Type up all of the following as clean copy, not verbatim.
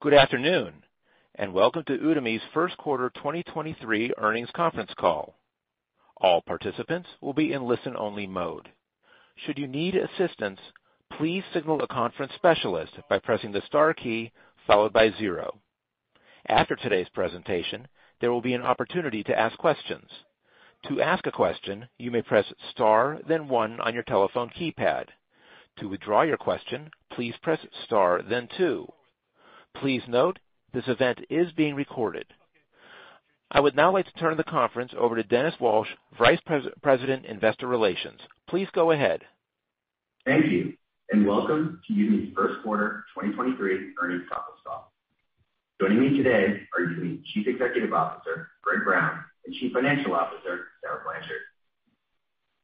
Good afternoon, and welcome to Udemy's first quarter 2023 earnings conference call. All participants will be in listen-only mode. Should you need assistance, please signal a conference specialist by pressing the star key followed by 0. After today's presentation, there will be an opportunity to ask questions. To ask a question, you may press star then 1 on your telephone keypad. To withdraw your question, please press star then 2. Please note, this event is being recorded. I would now like to turn the conference over to Dennis Walsh, Vice President, Investor Relations. Please go ahead. Thank you, and welcome to Udemy's first quarter 2023 earnings conference call. Joining me today are Udemy Chief Executive Officer, Greg Brown, and Chief Financial Officer, Sarah Blanchard.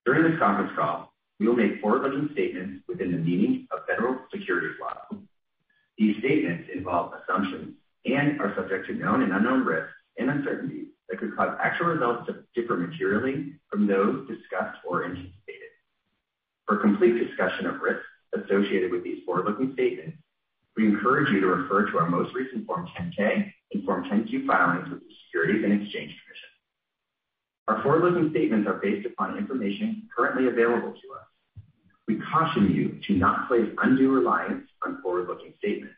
During this conference call, we will make forward-looking statements within the meaning of federal securities law. These statements involve assumptions and are subject to known and unknown risks and uncertainties that could cause actual results to differ materially from those discussed or anticipated. For a complete discussion of risks associated with these forward-looking statements, we encourage you to refer to our most recent Form 10-K and Form 10-Q filings with the Securities and Exchange Commission. Our forward-looking statements are based upon information currently available to us. We caution you to not place undue reliance on forward-looking statements.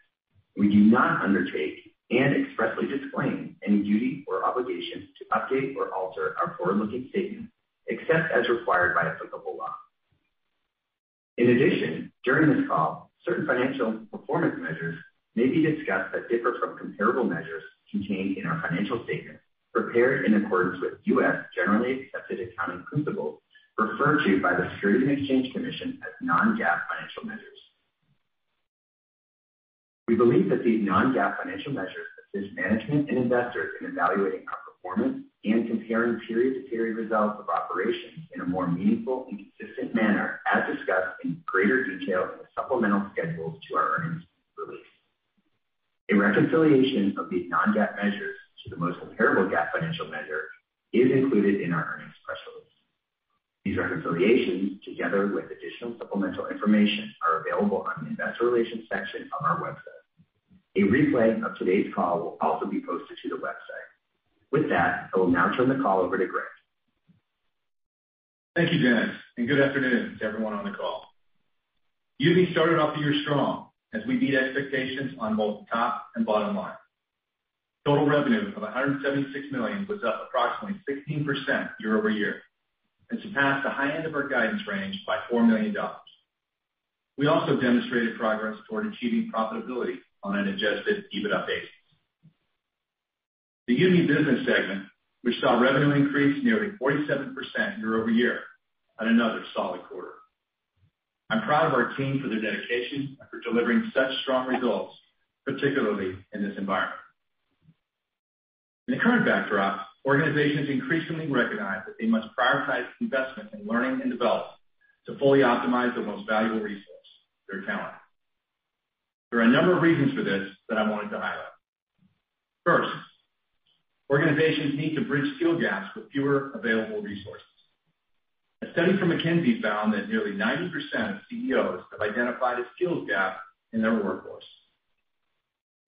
We do not undertake and expressly disclaim any duty or obligation to update or alter our forward-looking statements, except as required by applicable law. In addition, during this call, certain financial performance measures may be discussed that differ from comparable measures contained in our financial statements prepared in accordance with U.S. generally accepted accounting principles, referred to by the Securities and Exchange Commission as non-GAAP financial measures. We believe that these non-GAAP financial measures assist management and investors in evaluating our performance and comparing period-to-period results of operations in a more meaningful and consistent manner, as discussed in greater detail in the supplemental schedules to our earnings release. A reconciliation of these non-GAAP measures to the most comparable GAAP financial measure is included in our earnings press release. These reconciliations, together with additional supplemental information, are available on the Investor Relations section of our website. A replay of today's call will also be posted to the website. With that, I will now turn the call over to Greg. Thank you, Dennis, and good afternoon to everyone on the call. Udemy started off the year strong as we beat expectations on both top and bottom line. Total revenue of $176 million was up approximately 16% year over year, and surpassed the high end of our guidance range by $4 million. We also demonstrated progress toward achieving profitability on an adjusted EBITDA basis. The Udemy business segment, which saw revenue increase nearly 47% year over year, had another solid quarter. I'm proud of our team for their dedication and for delivering such strong results, particularly in this environment. In the current backdrop, organizations increasingly recognize that they must prioritize investment in learning and development to fully optimize their most valuable resource, their talent. There are a number of reasons for this that I wanted to highlight. First, organizations need to bridge skill gaps with fewer available resources. A study from McKinsey found that nearly 90% of CEOs have identified a skills gap in their workforce.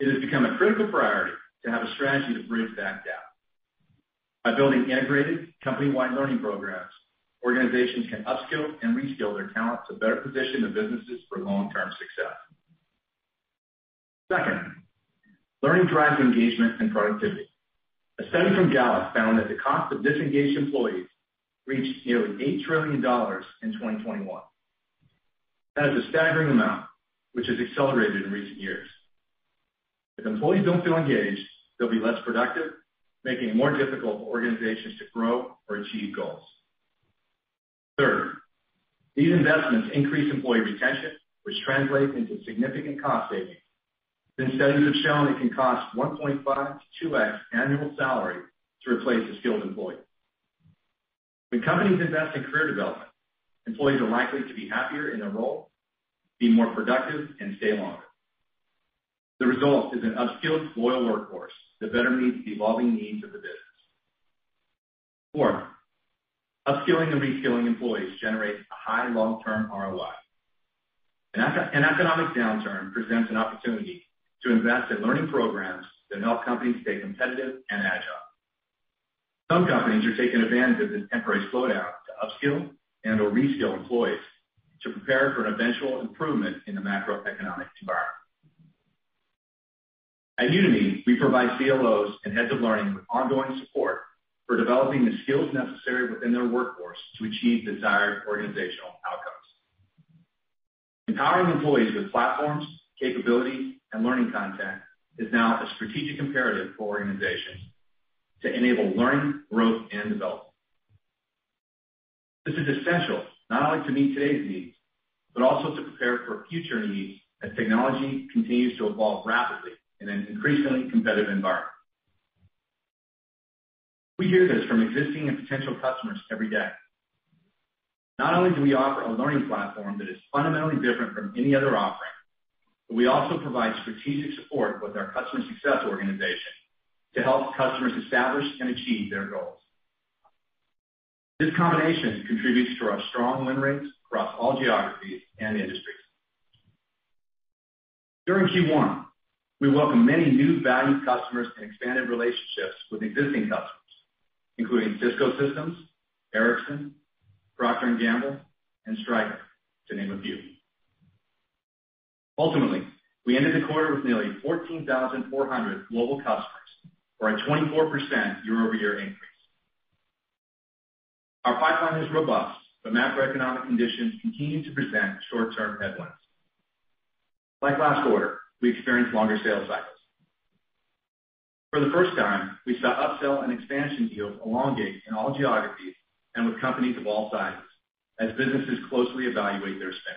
It has become a critical priority to have a strategy to bridge that gap. By building integrated, company-wide learning programs, organizations can upskill and reskill their talent to better position the businesses for long-term success. Second, learning drives engagement and productivity. A study from Gallup found that the cost of disengaged employees reached nearly $8 trillion in 2021. That is a staggering amount, which has accelerated in recent years. If employees don't feel engaged, they'll be less productive, making it more difficult for organizations to grow or achieve goals. Third, these investments increase employee retention, which translates into significant cost savings. Then studies have shown it can cost 1.5 to 2x annual salary to replace a skilled employee. When companies invest in career development, employees are likely to be happier in their role, be more productive, and stay longer. The result is an upskilled, loyal workforce that better meets the evolving needs of the business. Fourth, upskilling and reskilling employees generates a high long-term ROI. An economic downturn presents an opportunity to invest in learning programs that help companies stay competitive and agile. Some companies are taking advantage of this temporary slowdown to upskill and or reskill employees to prepare for an eventual improvement in the macroeconomic environment. At Udemy, we provide CLOs and heads of learning with ongoing support for developing the skills necessary within their workforce to achieve desired organizational outcomes. Empowering employees with platforms, capabilities, and learning content is now a strategic imperative for organizations to enable learning, growth, and development. This is essential not only to meet today's needs, but also to prepare for future needs as technology continues to evolve rapidly in an increasingly competitive environment. We hear this from existing and potential customers every day. Not only do we offer a learning platform that is fundamentally different from any other offering, but we also provide strategic support with our customer success organization to help customers establish and achieve their goals. This combination contributes to our strong win rates across all geographies and industries. During Q1, we welcomed many new valued customers and expanded relationships with existing customers, including Cisco Systems, Ericsson, Procter & Gamble, and Stryker, to name a few. Ultimately, we ended the quarter with nearly 14,400 global customers, or a 24% year-over-year increase. Our pipeline is robust, but macroeconomic conditions continue to present short-term headwinds. Like last quarter, we experienced longer sales cycles. For the first time, we saw upsell and expansion deals elongate in all geographies and with companies of all sizes, as businesses closely evaluate their spend.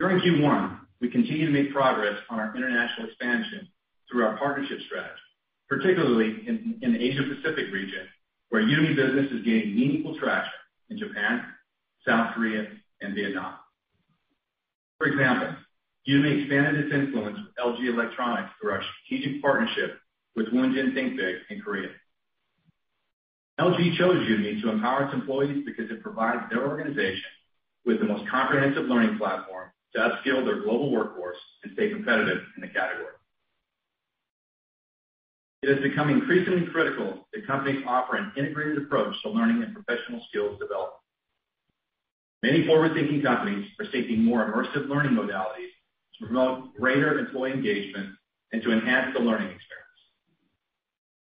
During Q1, we continue to make progress on our international expansion through our partnership strategy, particularly in the Asia-Pacific region, where Udemy Business is gaining meaningful traction in Japan, South Korea, and Vietnam. For example, Udemy expanded its influence with LG Electronics through our strategic partnership with Wonjin Think Big in Korea. LG chose Udemy to empower its employees because it provides their organization with the most comprehensive learning platform to upskill their global workforce and stay competitive in the category. It has become increasingly critical that companies offer an integrated approach to learning and professional skills development. Many forward-thinking companies are seeking more immersive learning modalities to promote greater employee engagement and to enhance the learning experience.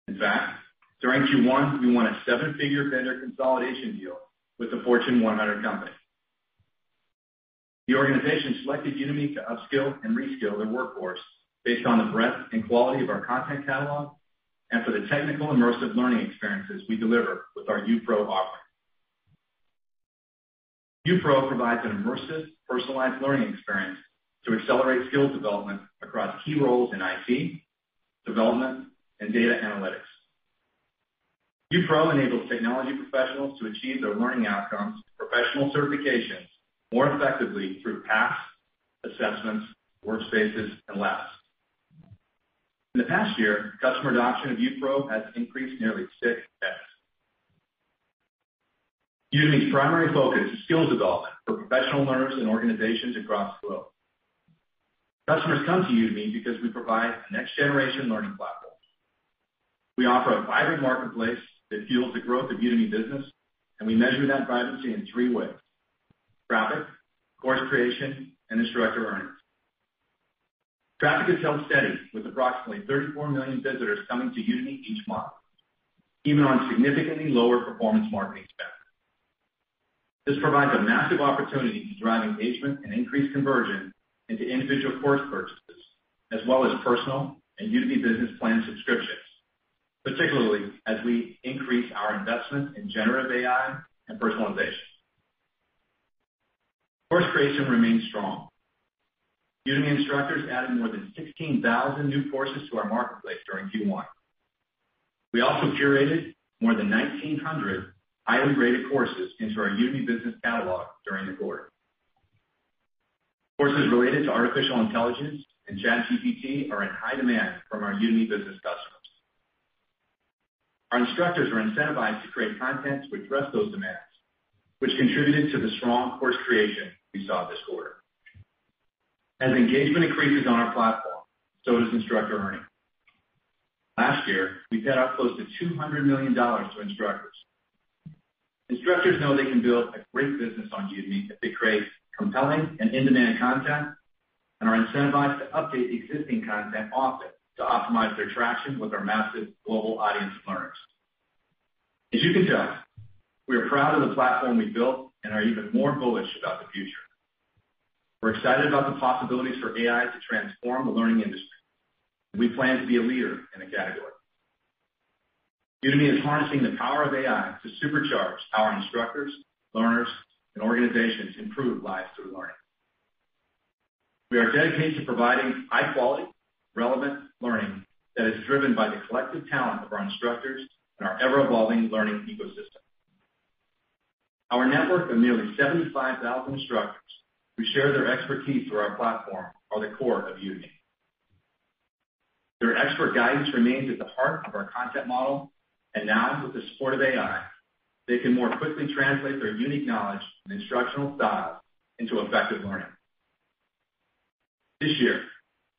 In fact, during Q1, we won a seven-figure vendor consolidation deal with a Fortune 100 company. The organization selected Udemy to upskill and reskill their workforce based on the breadth and quality of our content catalog and for the technical immersive learning experiences we deliver with our UPRO offering. UPRO provides an immersive, personalized learning experience to accelerate skills development across key roles in IT, development, and data analytics. UPRO enables technology professionals to achieve their learning outcomes and professional certifications more effectively through tasks, assessments, workspaces, and labs. In the past year, customer adoption of UPRO has increased nearly 6x. Udemy's primary focus is skills development for professional learners and organizations across the globe. Customers come to Udemy because we provide a next-generation learning platform. We offer a vibrant marketplace that fuels the growth of Udemy Business, and we measure that vibrancy in three ways: traffic, course creation, and instructor earnings. Traffic is held steady, with approximately 34 million visitors coming to Udemy each month, even on significantly lower performance marketing spend. This provides a massive opportunity to drive engagement and increase conversion into individual course purchases, as well as personal and Udemy Business Plan subscriptions, particularly as we increase our investment in generative AI and personalization. Course creation remains strong. Udemy instructors added more than 16,000 new courses to our marketplace during Q1. We also curated more than 1,900 highly rated courses into our Udemy Business catalog during the quarter. Courses related to artificial intelligence and ChatGPT are in high demand from our Udemy Business customers. Our instructors are incentivized to create content to address those demands, which contributed to the strong course creation we saw this quarter. as engagement increases on our platform, so does instructor earning. Last year, we paid out close to $200 million to instructors. Instructors know they can build a great business on Udemy if they create compelling and in-demand content and are incentivized to update existing content often to optimize their traction with our massive global audience of learners. As you can tell, we are proud of the platform we built and are even more bullish about the future. We're excited about the possibilities for AI to transform the learning industry. We plan to be a leader in the category. Udemy is harnessing the power of AI to supercharge how our instructors, learners, and organizations improve lives through learning. We are dedicated to providing high-quality, relevant learning that is driven by the collective talent of our instructors and our ever-evolving learning ecosystem. Our network of nearly 75,000 instructors who share their expertise through our platform are the core of Udemy. Their expert guidance remains at the heart of our content model, and now, with the support of AI, they can more quickly translate their unique knowledge and instructional styles into effective learning. This year,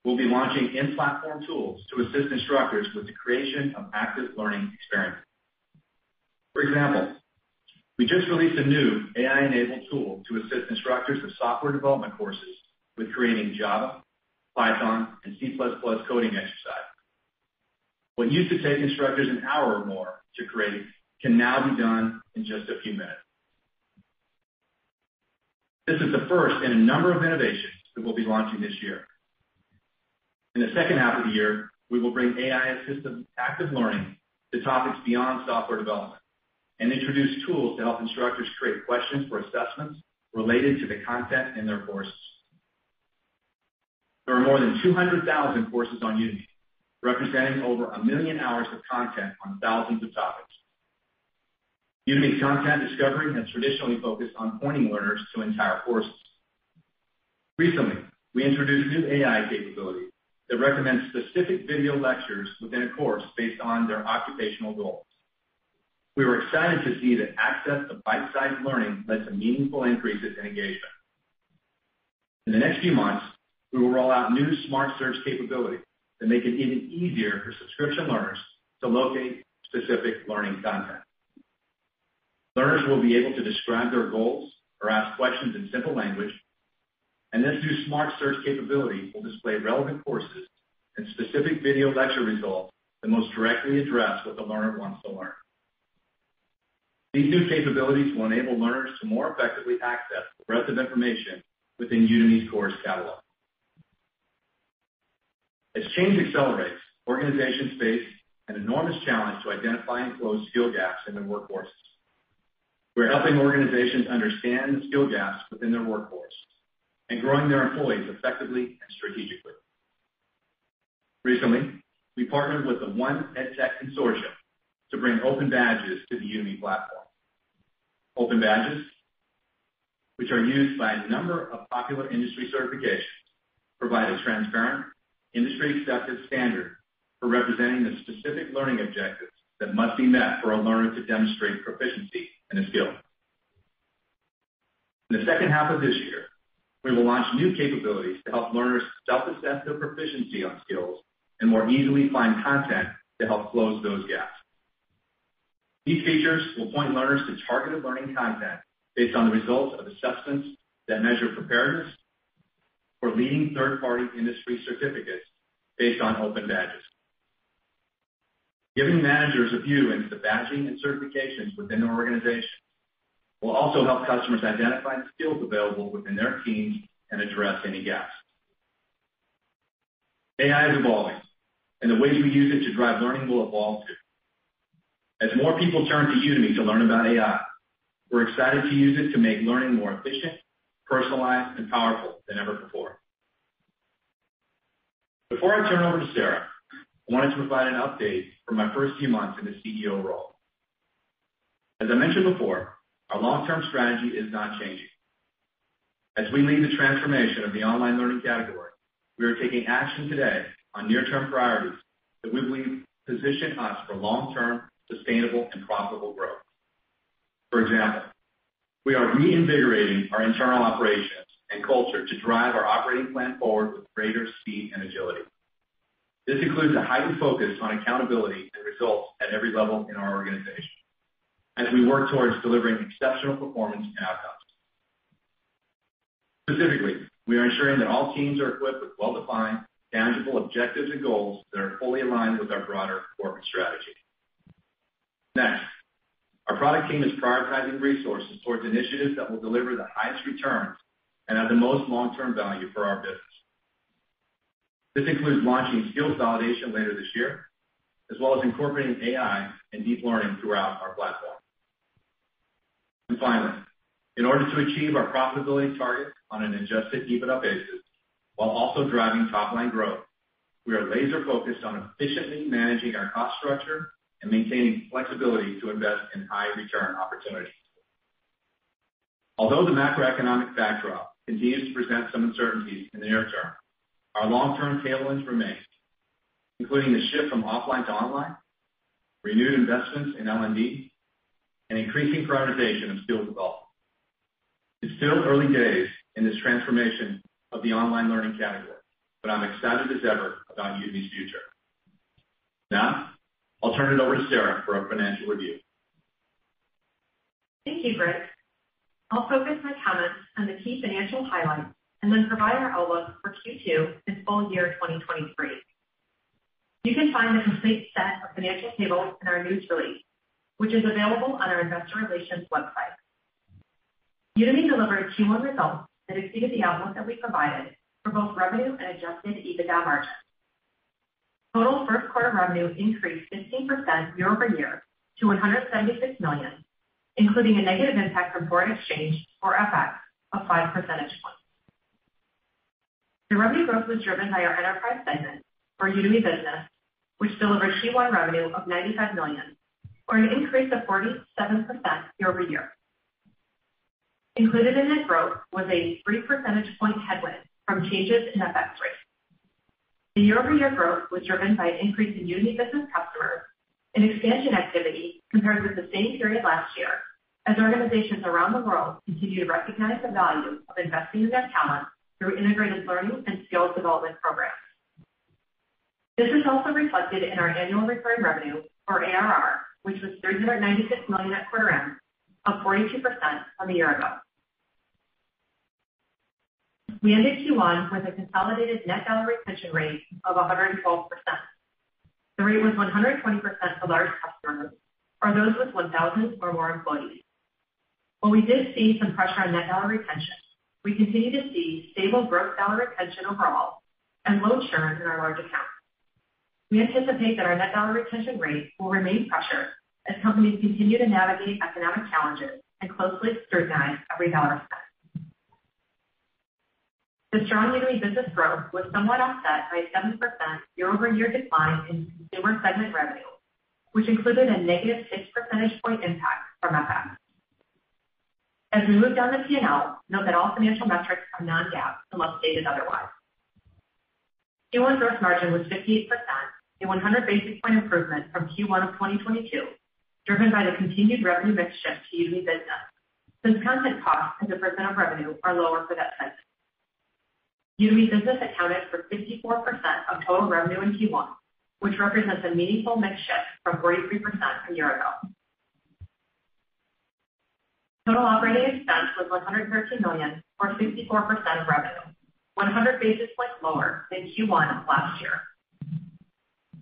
we'll be launching in-platform tools to assist instructors with the creation of active learning experiences. For example, we just released a new AI-enabled tool to assist instructors of software development courses with creating Java, Python, and C++ coding exercises. What used to take instructors an hour or more to create can now be done in just a few minutes. This is the first in a number of innovations that we'll be launching this year. In the second half of the year, we will bring AI-assisted active learning to topics beyond software development and introduce tools to help instructors create questions for assessments related to the content in their courses. There are more than 200,000 courses on Udemy, representing over 1 million hours of content on thousands of topics. Udemy's content discovery has traditionally focused on pointing learners to entire courses. Recently, we introduced new AI capabilities that recommend specific video lectures within a course based on their occupational goals. We were excited to see that access to bite-sized learning led to meaningful increases in engagement. In the next few months, we will roll out new smart search capabilities that make it even easier for subscription learners to locate specific learning content. Learners will be able to describe their goals or ask questions in simple language, and this new smart search capability will display relevant courses and specific video lecture results that most directly address what the learner wants to learn. These new capabilities will enable learners to more effectively access the breadth of information within Udemy's course catalog. As change accelerates, organizations face an enormous challenge to identify and close skill gaps in their workforces. We're helping organizations understand the skill gaps within their workforce and growing their employees effectively and strategically. Recently, we partnered with the One EdTech Consortium to bring open badges to the Udemy platform. Open badges, which are used by a number of popular industry certifications, provide a transparent, industry-accepted standard for representing the specific learning objectives that must be met for a learner to demonstrate proficiency in a skill. In the second half of this year, we will launch new capabilities to help learners self-assess their proficiency on skills and more easily find content to help close those gaps. These features will point learners to targeted learning content based on the results of assessments that measure preparedness, for leading third-party industry certificates based on open badges. Giving managers a view into the badging and certifications within their organization will also help customers identify the skills available within their teams and address any gaps. AI is evolving, and the ways we use it to drive learning will evolve too. As more people turn to Udemy to learn about AI, we're excited to use it to make learning more efficient, personalized, and powerful than ever before. Before I turn over to Sarah, I wanted to provide an update for my first few months in the CEO role. As I mentioned before, our long-term strategy is not changing. As we lead the transformation of the online learning category, we are taking action today on near-term priorities that we believe position us for long-term, sustainable, and profitable growth. For example, we are reinvigorating our internal operations and culture to drive our operating plan forward with greater speed and agility. This includes a heightened focus on accountability and results at every level in our organization as we work towards delivering exceptional performance and outcomes. Specifically, we are ensuring that all teams are equipped with well-defined, tangible objectives and goals that are fully aligned with our broader corporate strategy. Next, our product team is prioritizing resources towards initiatives that will deliver the highest returns and have the most long-term value for our business. This includes launching skills validation later this year, as well as incorporating AI and deep learning throughout our platform. And finally, in order to achieve our profitability target on an adjusted EBITDA basis, while also driving top-line growth, we are laser-focused on efficiently managing our cost structure and maintaining flexibility to invest in high-return opportunities. Although the macroeconomic backdrop continues to present some uncertainties in the near term, our long-term tailwinds remain, including the shift from offline to online, renewed investments in L&D, and increasing prioritization of skills development. It's still early days in this transformation of the online learning category, but I'm excited as ever about Udemy's future. Now, I'll turn it over to Sarah for a financial review. Thank you, Greg. I'll focus my comments on the key financial highlights and then provide our outlook for Q2 and full year 2023. You can find the complete set of financial tables in our news release, which is available on our investor relations website. Udemy delivered Q1 results that exceeded the outlook that we provided for both revenue and adjusted EBITDA margin. Total first quarter revenue increased 15% year over year to $176 million, including a negative impact from foreign exchange, or FX, of 5 percentage points. The revenue growth was driven by our enterprise segment, or Udemy Business, which delivered Q1 revenue of $95 million, or an increase of 47% year-over-year. Included in this growth was a 3 percentage point headwind from changes in FX rates. The year-over-year growth was driven by an increase in Udemy Business customers and expansion activity compared with the same period last year, as organizations around the world continue to recognize the value of investing in their talent through integrated learning and skills development programs. This is also reflected in our annual recurring revenue, or ARR, which was $396 million at quarter end, up 42% from a year ago. We ended Q1 with a consolidated net dollar retention rate of 112%. The rate was 120% for large customers, or those with 1,000 or more employees. While we did see some pressure on net dollar retention, we continue to see stable gross dollar retention overall and low churn in our large accounts. We anticipate that our net dollar retention rate will remain pressured as companies continue to navigate economic challenges and closely scrutinize every dollar spent. The strong Udemy Business growth was somewhat offset by a 7% year-over-year decline in consumer segment revenue, which included a negative 6 percentage point impact from FX. As we move down the P&L, note that all financial metrics are non-GAAP unless stated otherwise. Q1 gross margin was 58%, a 100 basis point improvement from Q1 of 2022, driven by the continued revenue mix shift to Udemy Business, since content costs as a percent of revenue are lower for that segment. Udemy Business accounted for 54% of total revenue in Q1, which represents a meaningful mix shift from 43% a year ago. Total operating expense was $113 million, or 64% of revenue, 100 basis points lower than Q1 of last year.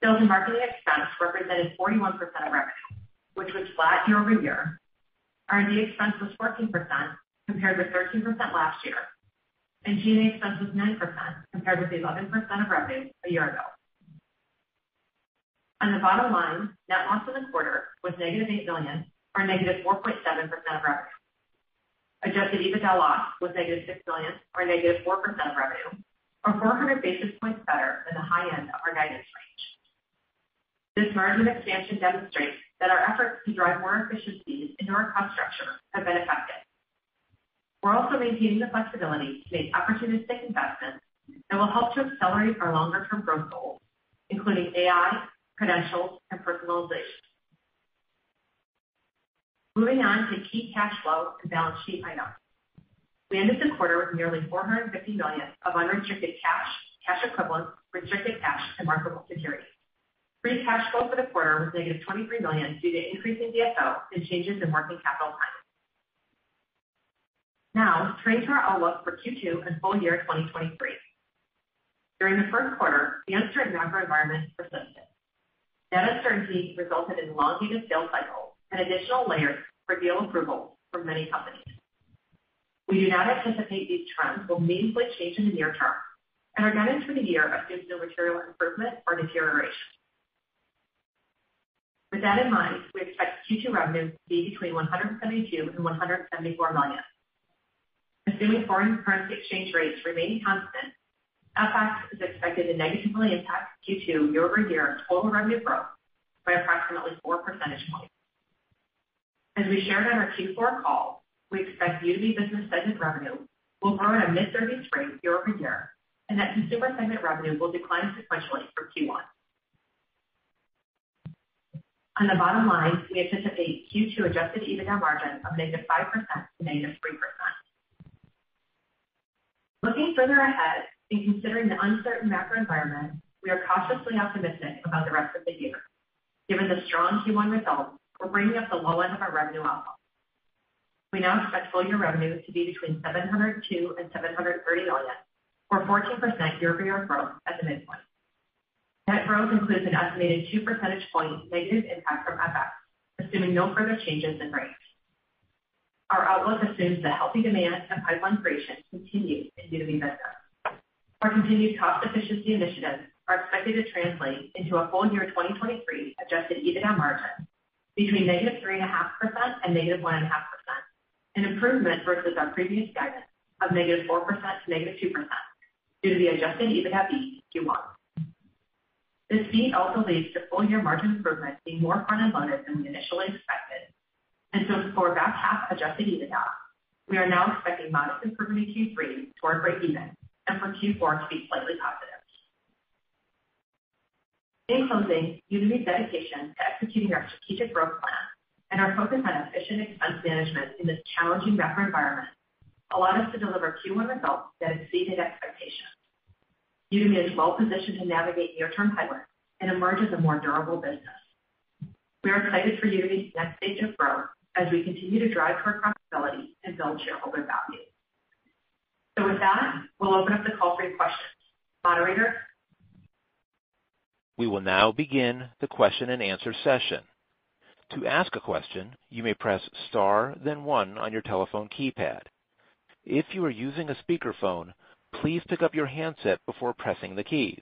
Sales and marketing expense represented 41% of revenue, which was flat year over year. R&D expense was 14%, compared with 13% last year, and G&A expense was 9%, compared with 11% of revenue a year ago. On the bottom line, net loss in the quarter was negative $8 million, or negative 4.7% of revenue. Adjusted EBITDA loss was negative $6 million, or negative 4% of revenue, or 400 basis points better than the high end of our guidance range. This margin expansion demonstrates that our efforts to drive more efficiencies into our cost structure have been effective. We're also maintaining the flexibility to make opportunistic investments that will help to accelerate our longer-term growth goals, including AI, credentials, and personalization. Moving on to key cash flow and balance sheet items. We ended the quarter with nearly $450 million of unrestricted cash, cash equivalents, restricted cash, and marketable securities. Free cash flow for the quarter was negative $23 million due to increasing DSO and changes in working capital timing. Now, turning to our outlook for Q2 and full year 2023. During the first quarter, the uncertain macro environment persisted. That uncertainty resulted in elongated sales cycles and additional layers for deal approvals for many companies. We do not anticipate these trends will meaningfully change in the near term, and our guidance for the year assumes no material improvement or deterioration. With that in mind, we expect Q2 revenue to be between $172 and $174 million. Assuming foreign currency exchange rates remain constant, FX is expected to negatively impact Q2 year-over-year total revenue growth by approximately 4 percentage points. As we shared on our Q4 call, we expect Udemy business segment revenue will grow at a mid-30s rate year-over-year, and that consumer segment revenue will decline sequentially from Q1. On the bottom line, we anticipate Q2 adjusted EBITDA margin of negative 5% to negative 3%. Looking further ahead and considering the uncertain macro environment, we are cautiously optimistic about the rest of the year. Given the strong Q1 results, we're bringing up the low end of our revenue outlook. We now expect full year revenue to be between $702 and $730 million, or 14% year-over-year growth at the midpoint. That growth includes an estimated 2 percentage point negative impact from FX, assuming no further changes in rates. Our outlook assumes that healthy demand and pipeline creation continues in B2B business. Our continued cost efficiency initiatives are expected to translate into a full year 2023 adjusted EBITDA margin between negative 3.5% and negative 1.5%, an improvement versus our previous guidance of negative 4% to negative 2% due to the adjusted EBITDA beat Q1. This beat also leads to full year margin improvement being more front-end loaded than we initially expected. And so for back half adjusted EBITDA, we are now expecting modest improvement in Q3 toward break even, and for Q4 to be slightly positive. In closing, Udemy's dedication to executing our strategic growth plan and our focus on efficient expense management in this challenging macro environment allowed us to deliver Q1 results that exceeded expectations. Udemy is well positioned to navigate near-term headwinds and emerge as a more durable business. We are excited for Udemy's next stage of growth as we continue to drive toward profitability and build shareholder value. So with that, we'll open up the call for your questions. Moderator? We will now begin the question and answer session. To ask a question, you may press star, then 1 on your telephone keypad. If you are using a speakerphone, please pick up your handset before pressing the keys.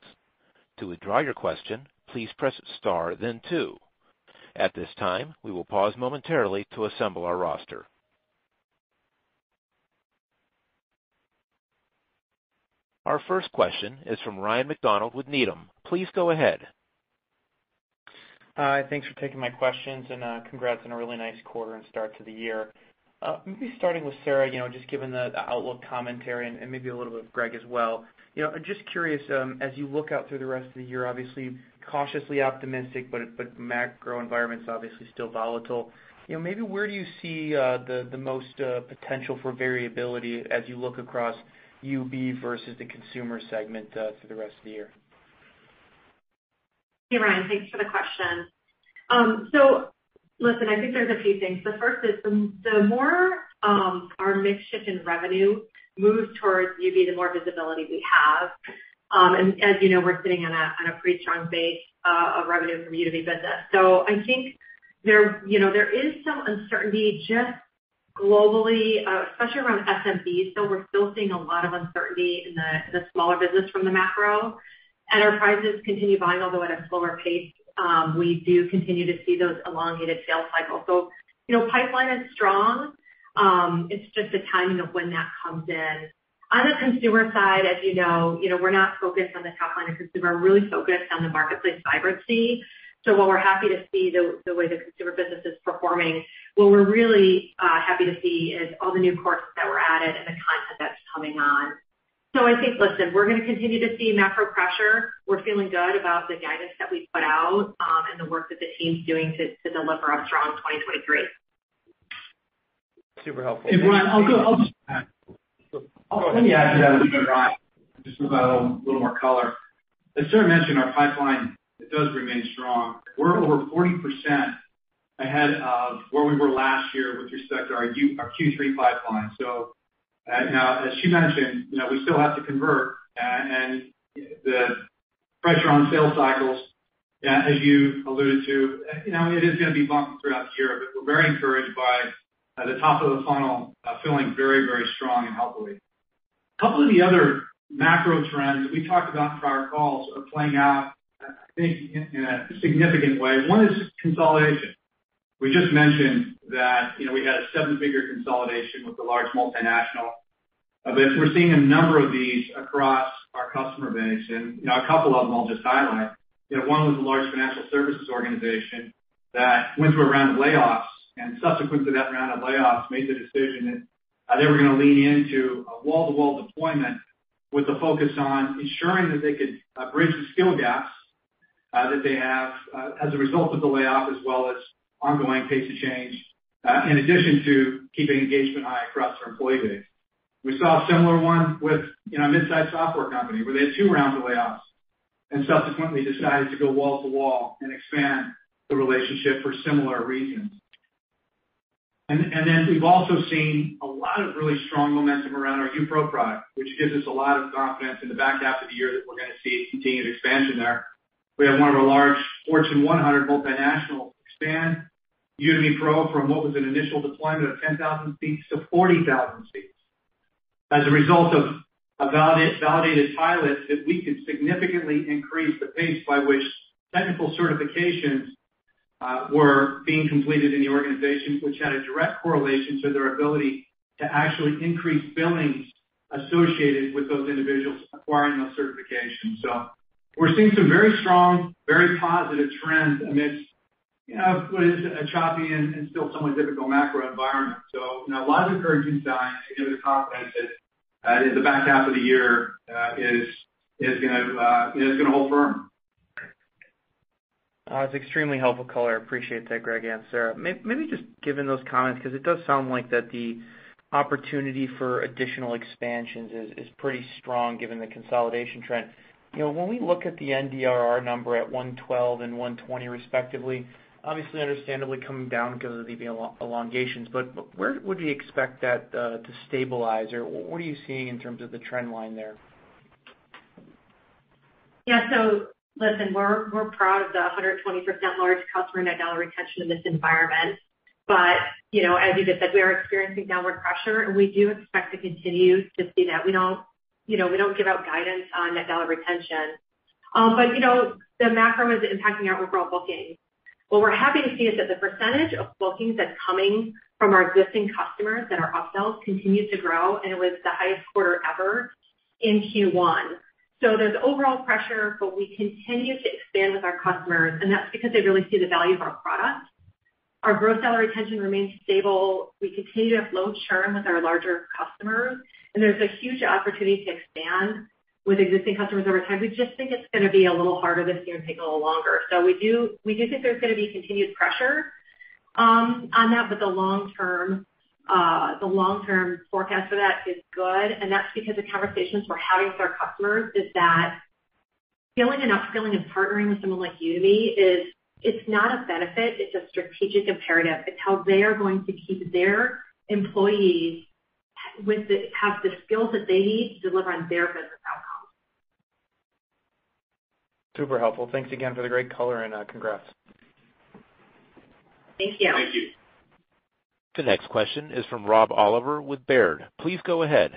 To withdraw your question, please press star, then 2. At this time, we will pause momentarily to assemble our roster. Our first question is from Ryan McDonald with Needham. Please go ahead. Hi, thanks for taking my questions, and congrats on a really nice quarter and start to the year. Maybe starting with Sarah, just given the outlook commentary and maybe a little bit of Greg as well, I'm just curious, as you look out through the rest of the year, obviously cautiously optimistic, but macro environment's obviously still volatile. Maybe where do you see the most potential for variability as you look across UB versus the consumer segment through the rest of the year? Hey, Ryan, thanks for the question. Listen, I think there's a few things. The first is the more our mix shift in revenue moves towards UB, the more visibility we have. And as you know, we're sitting on a pretty strong base of revenue from UB business. So I think there is some uncertainty just globally, especially around SMBs. So we're still seeing a lot of uncertainty in the smaller business from the macro. Enterprises continue buying, although at a slower pace. We do continue to see those elongated sales cycles. So, pipeline is strong. It's just the timing of when that comes in. On the consumer side, as you know, we're not focused on the top line of consumer. We're really focused on the marketplace vibrancy. So while we're happy to see the way the consumer business is performing, what we're really happy to see is all the new courses that were added and the content that's coming on. So I think, listen, we're going to continue to see macro pressure. We're feeling good about the guidance that we put out and the work that the team's doing to deliver a strong 2023. Super helpful. Hey, Brian, I'll just Let me add to that a little bit, Ryan, just provide a little more color. As Sarah mentioned, our pipeline, it does remain strong. We're over 40% ahead of where we were last year with respect to our Q3 pipeline. So now, as she mentioned, we still have to convert, and the pressure on sales cycles, as you alluded to, it is going to be bumped throughout the year, but we're very encouraged by the top of the funnel feeling very, very strong and healthily. A couple of the other macro trends that we talked about in prior calls are playing out, I think, in a significant way. One is consolidation. We just mentioned that we had a seven-figure consolidation with a large multinational, but we're seeing a number of these across our customer base, and a couple of them I'll just highlight. One was a large financial services organization that went through a round of layoffs, and subsequent to that round of layoffs, made the decision that they were going to lean into a wall-to-wall deployment with a focus on ensuring that they could bridge the skill gaps that they have as a result of the layoff, as well as ongoing pace of change, in addition to keeping engagement high across our employee base. We saw a similar one with a mid-sized software company where they had two rounds of layoffs and subsequently decided to go wall-to-wall and expand the relationship for similar reasons. And then we've also seen a lot of really strong momentum around our UPRO product, which gives us a lot of confidence in the back half of the year that we're going to see continued expansion there. We have one of our large Fortune 100 multinationals expand Udemy Pro from what was an initial deployment of 10,000 seats to 40,000 seats. As a result of a validated pilot, that we could significantly increase the pace by which technical certifications were being completed in the organization, which had a direct correlation to their ability to actually increase billings associated with those individuals acquiring those certifications. So we're seeing some very strong, very positive trends amidst what is a choppy and still somewhat difficult macro environment. So a lot of encouraging signs to give us confidence that in the back half of the year is going to hold firm. It's extremely helpful color. I appreciate that, Greg and Sarah. Maybe just given those comments, because it does sound like that the opportunity for additional expansions is pretty strong given the consolidation trend. When we look at the NDRR number at 112 and 120 respectively, obviously, understandably coming down because of the elongations, but where would you expect that to stabilize, or what are you seeing in terms of the trend line there? Yeah, so listen, we're proud of the 120% large customer net dollar retention in this environment, but as you just said, we are experiencing downward pressure, and we do expect to continue to see that. We don't give out guidance on net dollar retention, but the macro is impacting our overall bookings. What we're happy to see is that the percentage of bookings that's coming from our existing customers that are upsells continues to grow, and it was the highest quarter ever in Q1. So there's overall pressure, but we continue to expand with our customers, and that's because they really see the value of our product. Our gross dollar retention remains stable. We continue to have low churn with our larger customers, and there's a huge opportunity to expand with existing customers over time. We just think it's going to be a little harder this year and take a little longer. So we do think there's going to be continued pressure on that, but the long-term forecast for that is good, and that's because the conversations we're having with our customers is that skilling and upskilling and partnering with someone like Udemy it's not a benefit, it's a strategic imperative. It's how they are going to keep their employees have the skills that they need to deliver on their business outcomes. Super helpful. Thanks again for the great color, and congrats. Thank you. Thank you. The next question is from Rob Oliver with Baird. Please go ahead.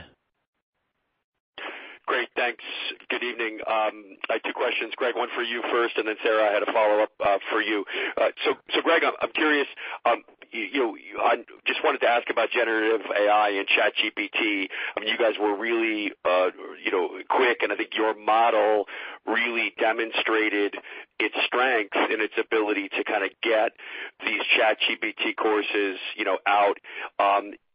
Great, thanks. Good evening. I had two questions. Greg, one for you first, and then Sarah, I had a follow-up for you. So Greg, I'm curious. I just wanted to ask about generative AI and ChatGPT. I mean, you guys were really, quick, and I think your model really demonstrated its strengths and its ability to kind of get these ChatGPT courses, out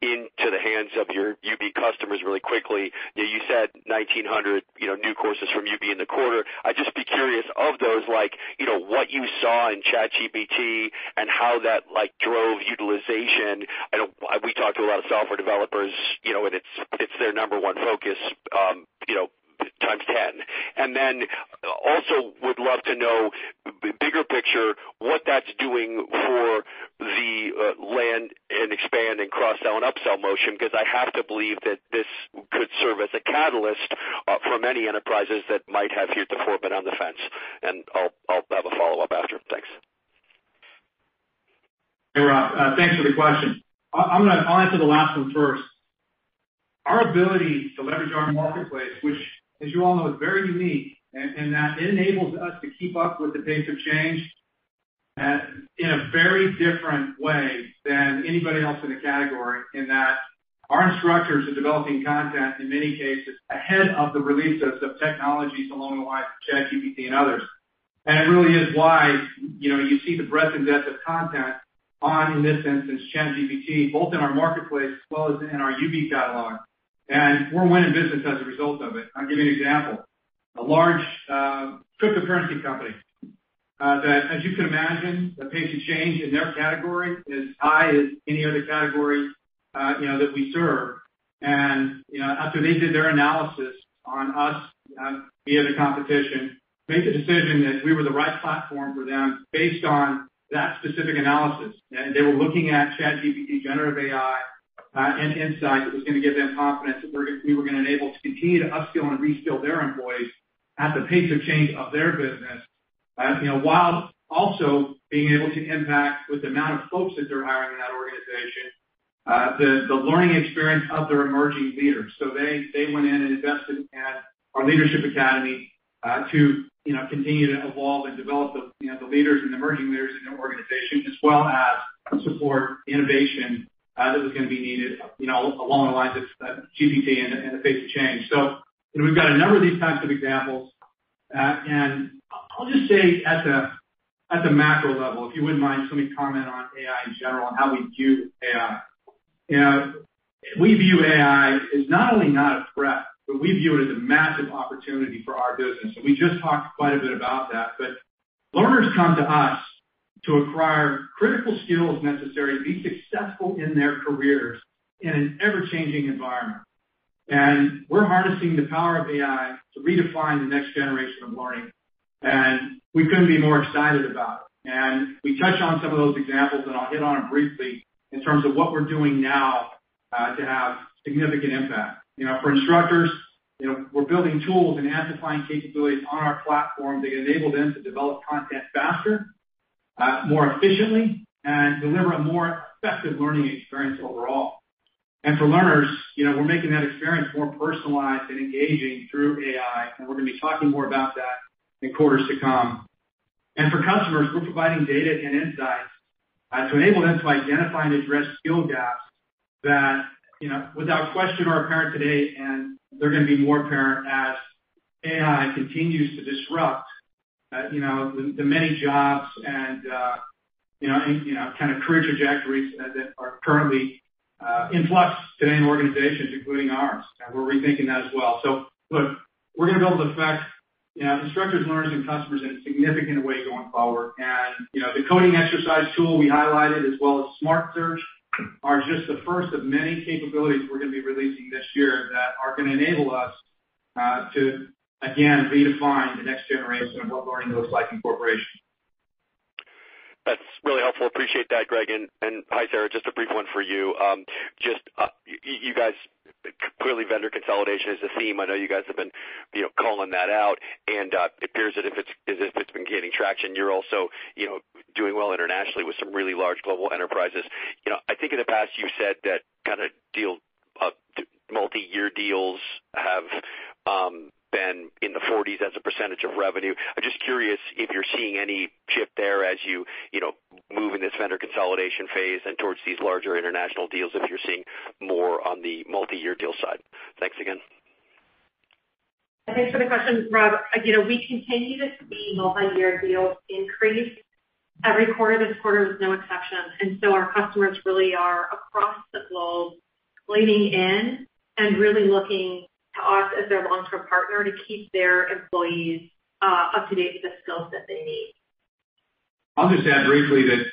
into the hands of your UB customers really quickly. You said 1,900, new courses from UB in the quarter. I'd just be curious of those, what you saw in ChatGPT and how that drove utilization. I know we talked to a lot of software developers, and it's their number one focus, times 10. And then also would love to know, bigger picture, what that's doing for the land and expand and cross-sell and upsell motion, because I have to believe that this could serve as a catalyst for many enterprises that might have heretofore been on the fence. And I'll have a follow-up after. Thanks. Hey, Rob. Thanks for the question. I'll answer the last one first. Our ability to leverage our marketplace, which, as you all know, is very unique, and that it enables us to keep up with the pace of change in a very different way than anybody else in the category, in that our instructors are developing content, in many cases, ahead of the releases of technologies along the lines of ChatGPT and others. And it really is why, you see the breadth and depth of content on, in this instance, ChatGPT, both in our marketplace as well as in our UB catalog. And we're winning business as a result of it. I'll give you an example. A large cryptocurrency company that, as you can imagine, the pace of change in their category is high as any other category, that we serve. And, after they did their analysis on us via the competition, made the decision that we were the right platform for them based on that specific analysis. And they were looking at ChatGPT, generative AI, and insight that was going to give them confidence that we were going to enable to continue to upskill and reskill their employees at the pace of change of their business, while also being able to impact with the amount of folks that they're hiring in that organization, the learning experience of their emerging leaders. So they went in and invested in our leadership academy to continue to evolve and develop the leaders and the emerging leaders in their organization, as well as support innovation that was going to be needed, along the lines of GPT and the pace of change. So we've got a number of these types of examples. And I'll just say at the macro level, if you wouldn't mind, let me comment on AI in general and how we view AI. We view AI as not only not a threat, but we view it as a massive opportunity for our business. And we just talked quite a bit about that. But learners come to us to acquire critical skills necessary to be successful in their careers in an ever-changing environment. And we're harnessing the power of AI to redefine the next generation of learning. And we couldn't be more excited about it. And we touch on some of those examples, and I'll hit on them briefly in terms of what we're doing now to have significant impact. For instructors, we're building tools and amplifying capabilities on our platform that enable them to develop content faster, more efficiently, and deliver a more effective learning experience overall. And for learners, we're making that experience more personalized and engaging through AI, and we're going to be talking more about that in quarters to come. And for customers, we're providing data and insights to enable them to identify and address skill gaps that, without question are apparent today, and they're going to be more apparent as AI continues to disrupt the many jobs and kind of career trajectories that are currently in flux today in organizations, including ours. And we're rethinking that as well. So, look, we're going to be able to affect instructors, learners, and customers in a significant way going forward. And, the coding exercise tool we highlighted, as well as Smart Search, are just the first of many capabilities we're going to be releasing this year that are going to enable us to, again, redefine the next generation of what learning looks like in corporations. That's really helpful. Appreciate that, Greg. And hi, Sarah. Just a brief one for you. You guys, clearly vendor consolidation is a theme. I know you guys have been, calling that out, and it appears that if it's been gaining traction, you're also, doing well internationally with some really large global enterprises. I think in the past you said that kind of multi-year deals have been in the 40s as a percentage of revenue. I'm just curious if you're seeing any shift there as you, move in this vendor consolidation phase and towards these larger international deals, if you're seeing more on the multi-year deal side. Thanks again. Thanks for the question, Rob. We continue to see multi-year deals increase every quarter. This quarter was no exception. And so our customers really are across the globe leaning in and really looking to us as their long-term partner to keep their employees up to date with the skills that they need. I'll just add briefly that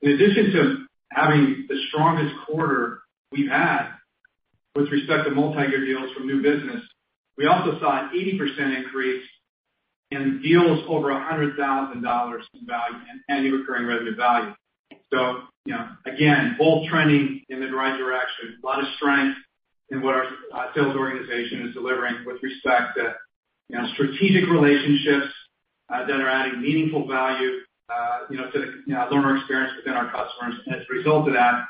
in addition to having the strongest quarter we've had with respect to multi-year deals from new business, we also saw an 80% increase in deals over $100,000 in value and annual recurring revenue value. So, again, both trending in the right direction. A lot of strength in what our sales organization is delivering with respect to strategic relationships that are adding meaningful value to the learner experience within our customers. And as a result of that,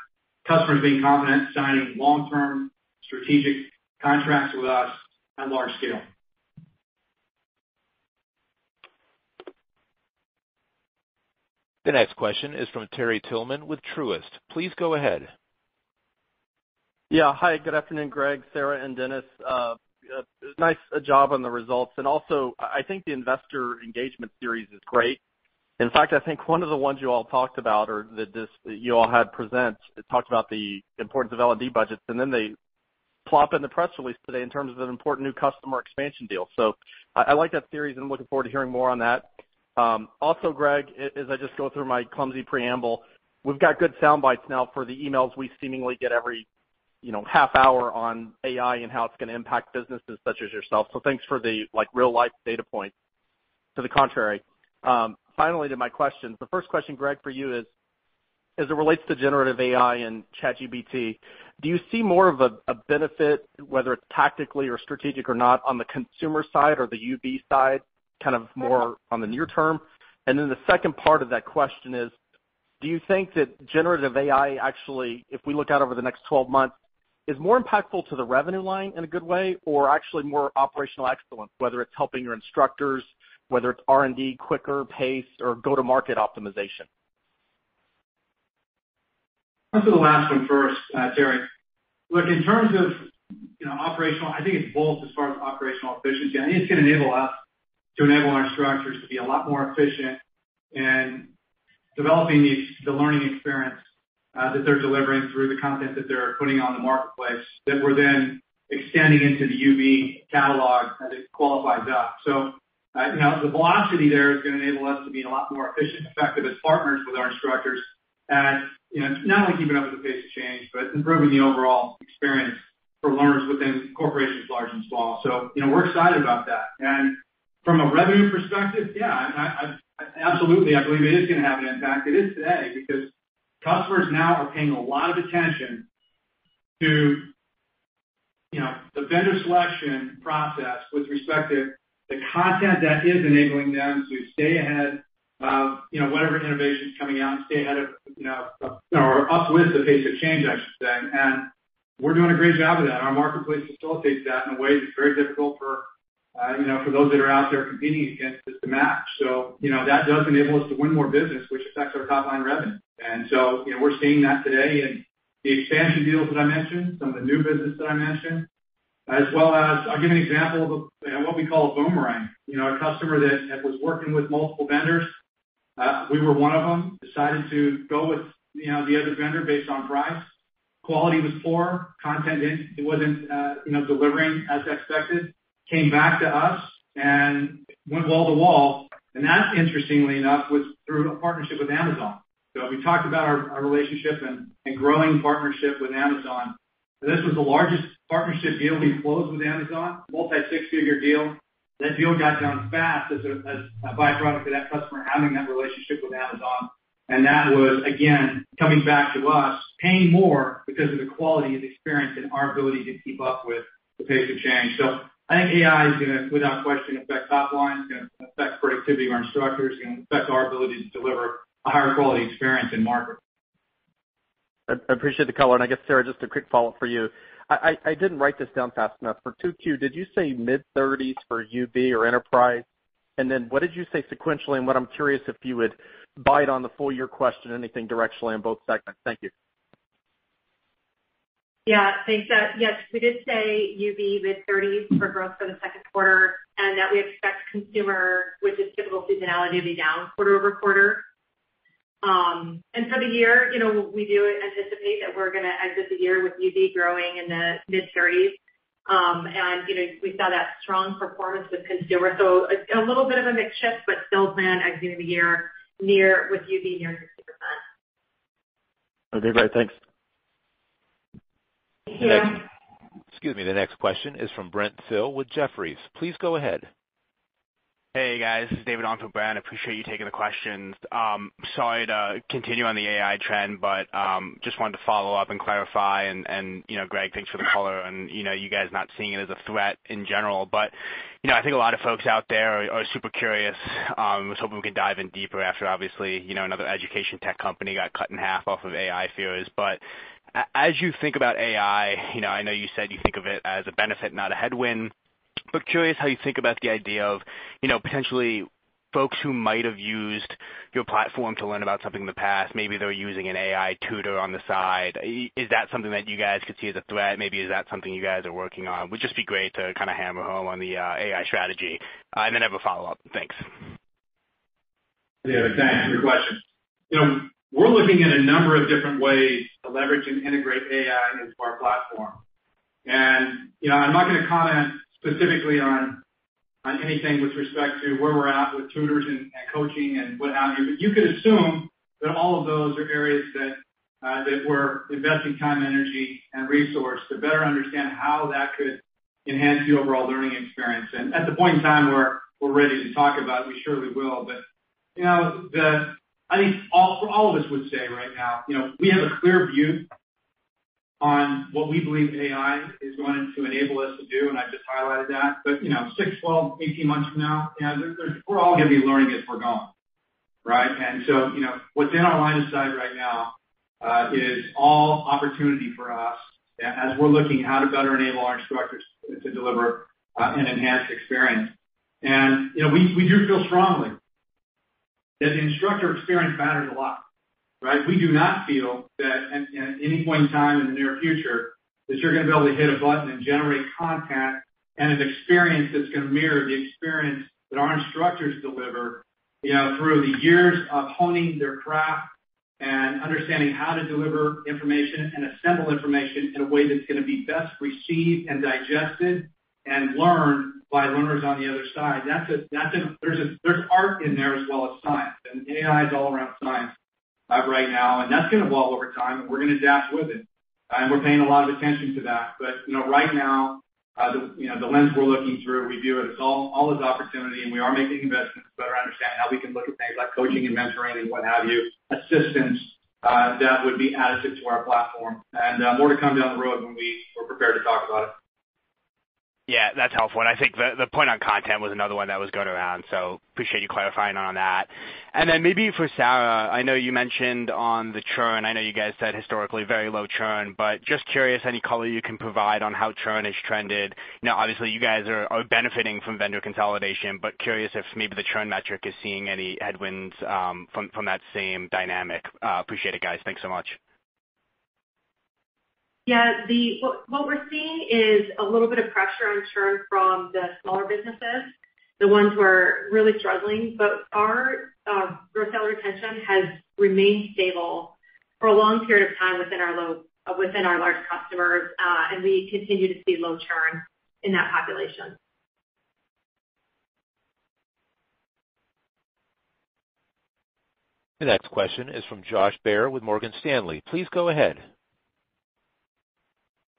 customers being confident signing long-term strategic contracts with us at large scale. The next question is from Terry Tillman with Truist. Please go ahead. Yeah, hi. Good afternoon, Greg, Sarah, and Dennis. Nice job on the results. And also, I think the investor engagement series is great. In fact, I think one of the ones you all talked about or that you all had present, it talked about the importance of L&D budgets, and then they plop in the press release today in terms of an important new customer expansion deal. So I like that series, and I'm looking forward to hearing more on that. Also, Greg, as I just go through my clumsy preamble, we've got good sound bites now for the emails we seemingly get every, half hour on AI and how it's going to impact businesses such as yourself. So thanks for the, real-life data points. To the contrary. Finally, to my questions. The first question, Greg, for you is, as it relates to generative AI and ChatGPT, do you see more of a benefit, whether it's tactically or strategic or not, on the consumer side or the UB side, kind of more on the near term? And then the second part of that question is, do you think that generative AI actually, if we look out over the next 12 months, is more impactful to the revenue line in a good way or actually more operational excellence, whether it's helping your instructors, whether it's R&D, quicker pace, or go-to-market optimization? Let's do the last one first, Terry. Look, in terms of operational, I think it's both as far as operational efficiency. I think it's going to enable us to enable our instructors to be a lot more efficient in developing the learning experience that they're delivering through the content that they're putting on the marketplace that we're then extending into the UB catalog as it qualifies up. So, the velocity there is going to enable us to be a lot more efficient, effective as partners with our instructors at not only keeping up with the pace of change, but improving the overall experience for learners within corporations large and small. So, we're excited about that. And from a revenue perspective, yeah, I absolutely, I believe it is going to have an impact. It is today because customers now are paying a lot of attention to, the vendor selection process with respect to the content that is enabling them to stay ahead of, whatever innovation is coming out and stay ahead of, or up with the pace of change, I should say. And we're doing a great job of that. Our marketplace facilitates that in a way that's very difficult for, for those that are out there competing against us to match. So, that does enable us to win more business, which affects our top-line revenue. And so, we're seeing that today in the expansion deals that I mentioned, some of the new business that I mentioned, as well as, I'll give an example of what we call a boomerang. A customer that was working with multiple vendors, we were one of them, decided to go with, the other vendor based on price. Quality was poor, content it wasn't, delivering as expected, came back to us and went wall to wall. And that, interestingly enough, was through a partnership with Amazon. So we talked about our relationship and growing partnership with Amazon. This was the largest partnership deal we closed with Amazon, multi-six-figure deal. That deal got done fast as a byproduct of that customer having that relationship with Amazon. And that was, again, coming back to us, paying more because of the quality of the experience and our ability to keep up with the pace of change. So I think AI is going to, without question, affect top line. It's going to affect productivity of our instructors. It's going to affect our ability to deliver a higher quality experience in market. I appreciate the color. And I guess, Sarah, just a quick follow-up for you. I didn't write this down fast enough. For 2Q, did you say mid-30s for UB or enterprise? And then what did you say sequentially? And what I'm curious if you would bite on the full-year question, anything directionally in both segments. Thank you. Yeah, thanks. Yes, we did say UB mid-30s for growth for the second quarter, and that we expect consumer, which is typical seasonality, to be down quarter over quarter. And for the year, you know, we do anticipate that we're going to exit the year with UB growing in the mid-30s. And, you know, we saw that strong performance with consumer. So a little bit of a mixed shift, but still plan exiting the year near with UB near 60%. Okay, great. Thanks. Yeah. The next question is from Brent Phil with Jefferies. Please go ahead. Hey, guys. This is David Onfield-Brand. I appreciate you taking the questions. Sorry to continue on the AI trend, but just wanted to follow up and clarify. And, you know, Greg, thanks for the color. And, you know, you guys not seeing it as a threat in general. But, you know, I think a lot of folks out there are super curious. Was hoping we could dive in deeper after, obviously, you know, another education tech company got cut in half off of AI fears. But as you think about AI, you know, I know you said you think of it as a benefit, not a headwind. But curious how you think about the idea of, you know, potentially folks who might have used your platform to learn about something in the past, maybe they're using an AI tutor on the side. Is that something that you guys could see as a threat? Maybe is that something you guys are working on? It would just be great to kind of hammer home on the AI strategy. And then have a follow-up. Thanks. Yeah, thanks for your question. You know, we're looking at a number of different ways to leverage and integrate AI into our platform. And, you know, I'm not going to comment specifically on anything with respect to where we're at with tutors and coaching and what have you. But you could assume that all of those are areas that that we're investing time, energy, and resource to better understand how that could enhance the overall learning experience. And at the point in time where we're ready to talk about it, we surely will. But, you know, I think all of us would say right now, you know, we have a clear view on what we believe AI is going to enable us to do, and I just highlighted that. But, you know, 6, 12, 18 months from now, you know, we're all going to be learning as we're going, right? And so, you know, what's in our line of sight right now is all opportunity for us as we're looking how to better enable our instructors to deliver an enhanced experience. And, you know, we do feel strongly that the instructor experience matters a lot. Right? We do not feel that at any point in time in the near future that you're going to be able to hit a button and generate content and an experience that's going to mirror the experience that our instructors deliver, you know, through the years of honing their craft and understanding how to deliver information and assemble information in a way that's going to be best received and digested and learned by learners on the other side. There's art in there as well as science, and AI is all around science right now, and that's going to evolve over time, and we're going to adapt with it, and we're paying a lot of attention to that. But, you know, right now, the lens we're looking through, we view it as all as opportunity, and we are making investments to better understand how we can look at things like coaching and mentoring and what have you, assistance that would be additive to our platform, and more to come down the road when we're prepared to talk about it. Yeah, that's helpful. And I think the point on content was another one that was going around, so appreciate you clarifying on that. And then maybe for Sarah, I know you mentioned on the churn, I know you guys said historically very low churn, but just curious any color you can provide on how churn has trended. You know, obviously you guys are benefiting from vendor consolidation, but curious if maybe the churn metric is seeing any headwinds from that same dynamic. Appreciate it, guys. Thanks so much. Yeah, what we're seeing is a little bit of pressure on churn from the smaller businesses, the ones who are really struggling, but our gross salary retention has remained stable for a long period of time within our large customers, and we continue to see low churn in that population. The next question is from Josh Baer with Morgan Stanley. Please go ahead.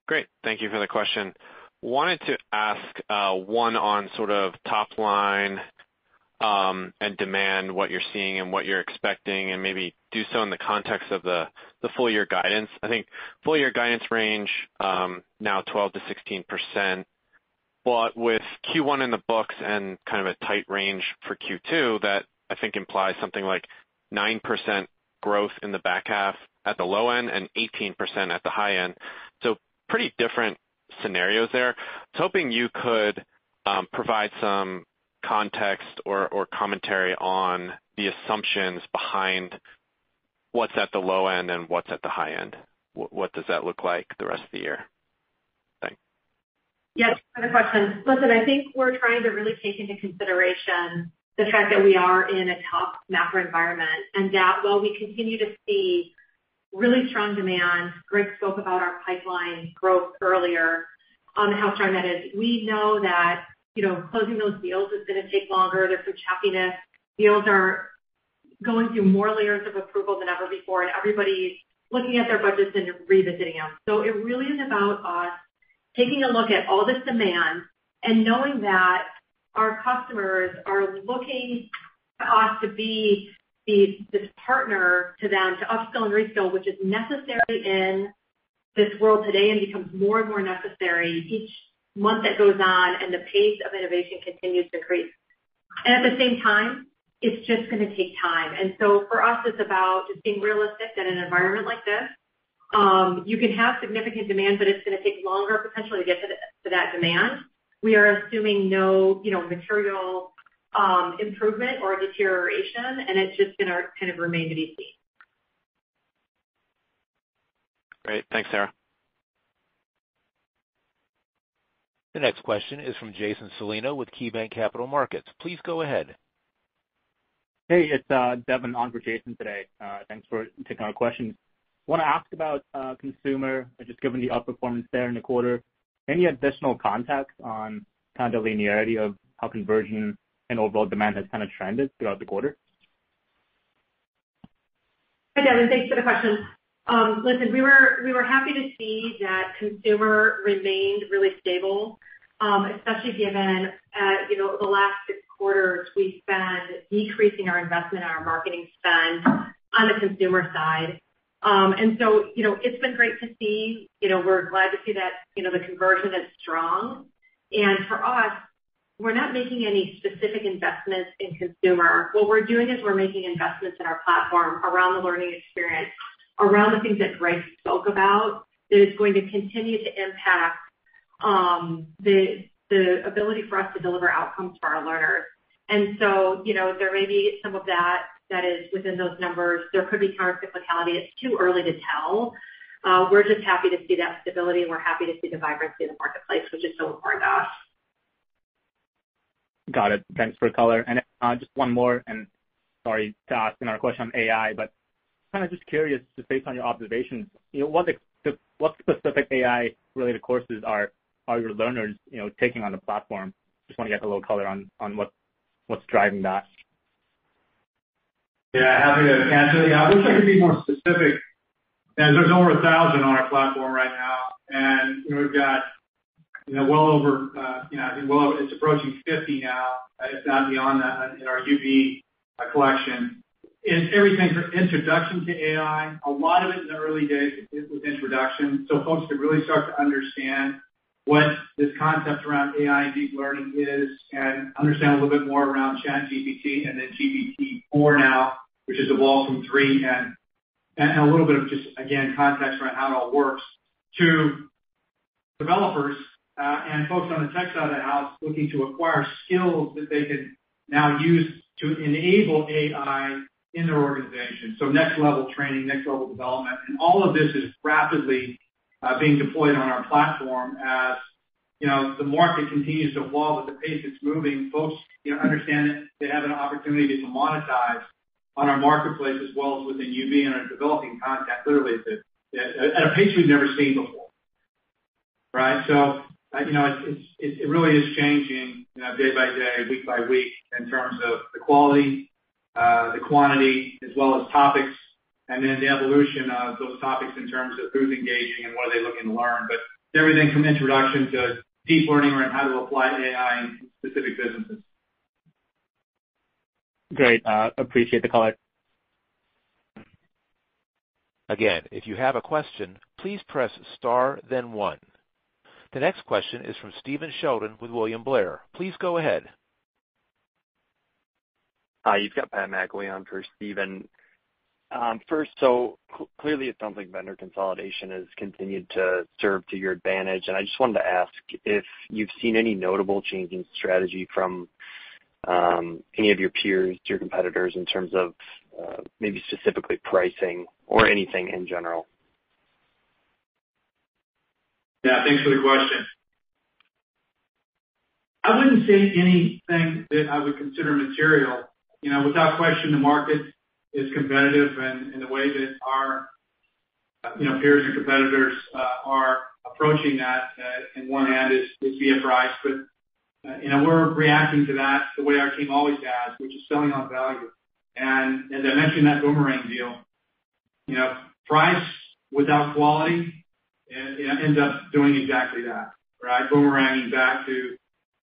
Great. Thank you for the question. Wanted to ask one on sort of top line and demand, what you're seeing and what you're expecting, and maybe do so in the context of the full year guidance. I think full year guidance range now 12 to 16%, but with Q1 in the books and kind of a tight range for Q2 that I think implies something like 9% growth in the back half at the low end and 18% at the high end. So pretty different scenarios there. I was hoping you could provide some context or commentary on the assumptions behind what's at the low end and what's at the high end. what does that look like the rest of the year? Thanks. Yes, for the question. Listen, I think we're trying to really take into consideration the fact that we are in a tough macro environment, and that while we continue to see really strong demand, Greg spoke about our pipeline growth earlier on how strong that is. We know that, closing those deals is going to take longer. There's some choppiness. Deals are going through more layers of approval than ever before, and everybody's looking at their budgets and revisiting them. So it really is about us taking a look at all this demand and knowing that our customers are looking to us to be this partner to them to upskill and reskill, which is necessary in this world today and becomes more and more necessary each month that goes on, and the pace of innovation continues to increase. And at the same time, it's just going to take time. And so for us, it's about just being realistic that in an environment like this, you can have significant demand, but it's going to take longer potentially to get to that demand. We are assuming no, material improvement or deterioration, and it's just going to kind of remain to be seen. Great. Thanks, Sarah. The next question is from Jason Salino with KeyBank Capital Markets. Please go ahead. Hey, it's Devin on for Jason today. Thanks for taking our questions. Want to ask about consumer, just given the outperformance there in the quarter. Any additional context on kind of the linearity of how conversion and overall demand has kind of trended throughout the quarter? Hi, Devin. Thanks for the question. Listen, we were happy to see that consumer remained really stable, especially given, the last 6 quarters we've been decreasing our investment in our marketing spend on the consumer side. And so, it's been great to see, we're glad to see that, the conversion is strong. And for us, we're not making any specific investments in consumer. What we're doing is we're making investments in our platform around the learning experience, around the things that Greg spoke about, that is going to continue to impact the ability for us to deliver outcomes for our learners. And so, there may be some of that is within those numbers. There could be counter-cyclicality. It's too early to tell. We're just happy to see that stability, and we're happy to see the vibrancy of the marketplace, which is so important to us. Got it. Thanks for color. And just one more, and sorry to ask in our question on AI, but kind of just curious, just based on your observations, what specific AI-related courses are your learners, taking on the platform? Just want to get a little color on what's driving that. Yeah, happy to answer that. I wish I could be more specific. And there's over 1,000 on our platform right now, and we've got well over it's approaching 50 now, if not beyond that, in our UB collection. It's everything from introduction to AI. A lot of it in the early days was introduction, so folks could really start to understand what this concept around AI and deep learning is, and understand a little bit more around ChatGPT, and then GPT-4 now, which has evolved from 3, and a little bit of just, again, context around how it all works, to developers and folks on the tech side of the house looking to acquire skills that they can now use to enable AI in their organization. So next level training, next level development, and all of this is rapidly being deployed on our platform as, the market continues to evolve at the pace it's moving. Folks, understand that they have an opportunity to monetize on our marketplace as well as within UB, and are developing content literally at a pace we've never seen before. Right? So, it really is changing, day by day, week by week, in terms of the quality, the quantity, as well as topics, and then the evolution of those topics in terms of who's engaging and what are they looking to learn. But everything from introduction to deep learning around how to apply AI in specific businesses. Great. Appreciate the color. Again, if you have a question, please press star, then 1. The next question is from Stephen Sheldon with William Blair. Please go ahead. Hi, you've got Pat McAway on for Stephen. First, so clearly it sounds like vendor consolidation has continued to serve to your advantage, and I just wanted to ask if you've seen any notable change in strategy from any of your peers, your competitors, in terms of maybe specifically pricing or anything in general. Yeah, thanks for the question. I wouldn't say anything that I would consider material. You know, without question, the market is competitive, and the way that our peers and competitors are approaching that in one hand is via price, but we're reacting to that the way our team always has, which is selling on value. And as I mentioned, that boomerang deal, price without quality, it ends up doing exactly that, right? Boomeranging back to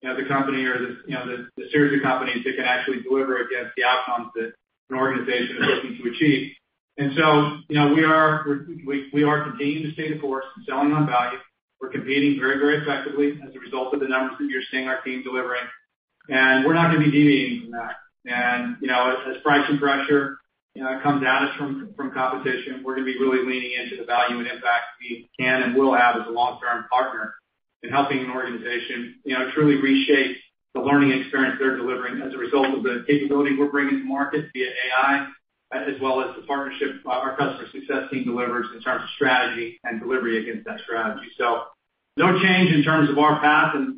the company or the series of companies that can actually deliver against the outcomes that an organization is looking to achieve. And so, we are continuing to stay the course and selling on value. We're competing very, very effectively as a result of the numbers that you're seeing our team delivering. And we're not going to be deviating from that. And, as pricing pressure comes at us from competition, we're going to be really leaning into the value and impact we can and will have as a long-term partner in helping an organization, truly reshape the learning experience they're delivering as a result of the capability we're bringing to market via AI, as well as the partnership our customer success team delivers in terms of strategy and delivery against that strategy. So no change in terms of our path and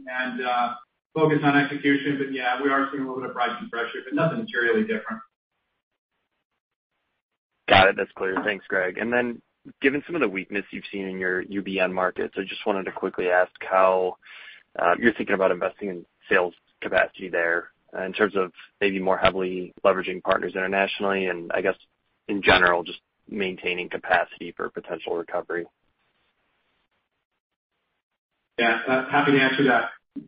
focus on execution, but we are seeing a little bit of pricing pressure, but nothing materially different. Got it. That's clear. Thanks, Greg. And then given some of the weakness you've seen in your UBN markets, I just wanted to quickly ask how you're thinking about investing in sales capacity there, in terms of maybe more heavily leveraging partners internationally and, I guess, in general, just maintaining capacity for potential recovery. Yeah, happy to answer that.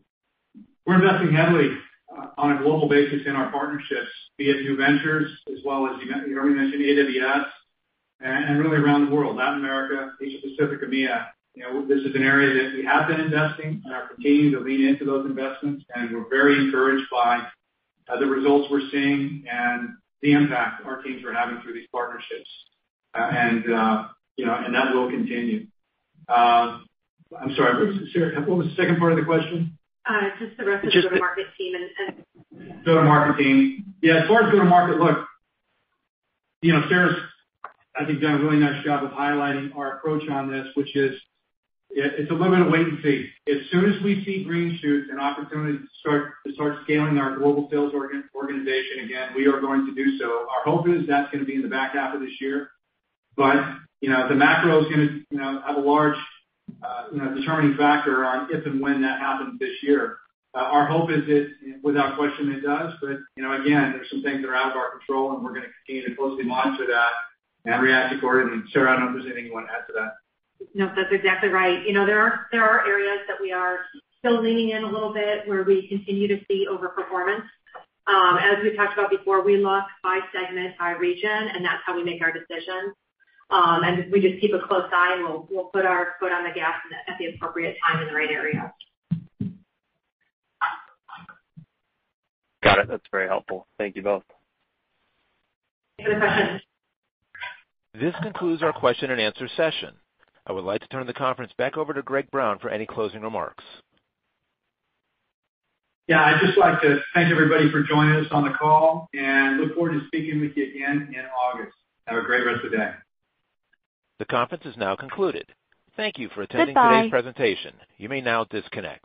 We're investing heavily on a global basis in our partnerships, be it new ventures, as well as, you already mentioned AWS, and really around the world, Latin America, Asia Pacific, EMEA. This is an area that we have been investing and are continuing to lean into those investments, and we're very encouraged by the results we're seeing and the impact our teams are having through these partnerships, and that will continue. I'm sorry, what was the second part of the question? Just the rest of the go-to-market team and go-to-market team. Yeah, as far as go-to-market, look, Sarah's, I think, done a really nice job of highlighting our approach on this, which is it's a little bit of wait and see. As soon as we see green shoots and opportunities to start scaling our global sales organization again, we are going to do so. Our hope is that's going to be in the back half of this year, but the macro is going to have a large determining factor on if and when that happens this year. Our hope is that, without question, it does. But again, there's some things that are out of our control, and we're going to continue to closely monitor that and react accordingly. Sarah, I don't know if there's anything you want to add to that. No, that's exactly right. There are areas that we are still leaning in a little bit where we continue to see overperformance. As we talked about before, we look by segment, by region, and that's how we make our decisions. And we just keep a close eye, and we'll put our foot on the gas at the appropriate time in the right area. Got it. That's very helpful. Thank you both. Thanks for the question. This concludes our question and answer session. I would like to turn the conference back over to Greg Brown for any closing remarks. Yeah, I'd just like to thank everybody for joining us on the call and look forward to speaking with you again in August. Have a great rest of the day. The conference is now concluded. Thank you for attending today's presentation. You may now disconnect.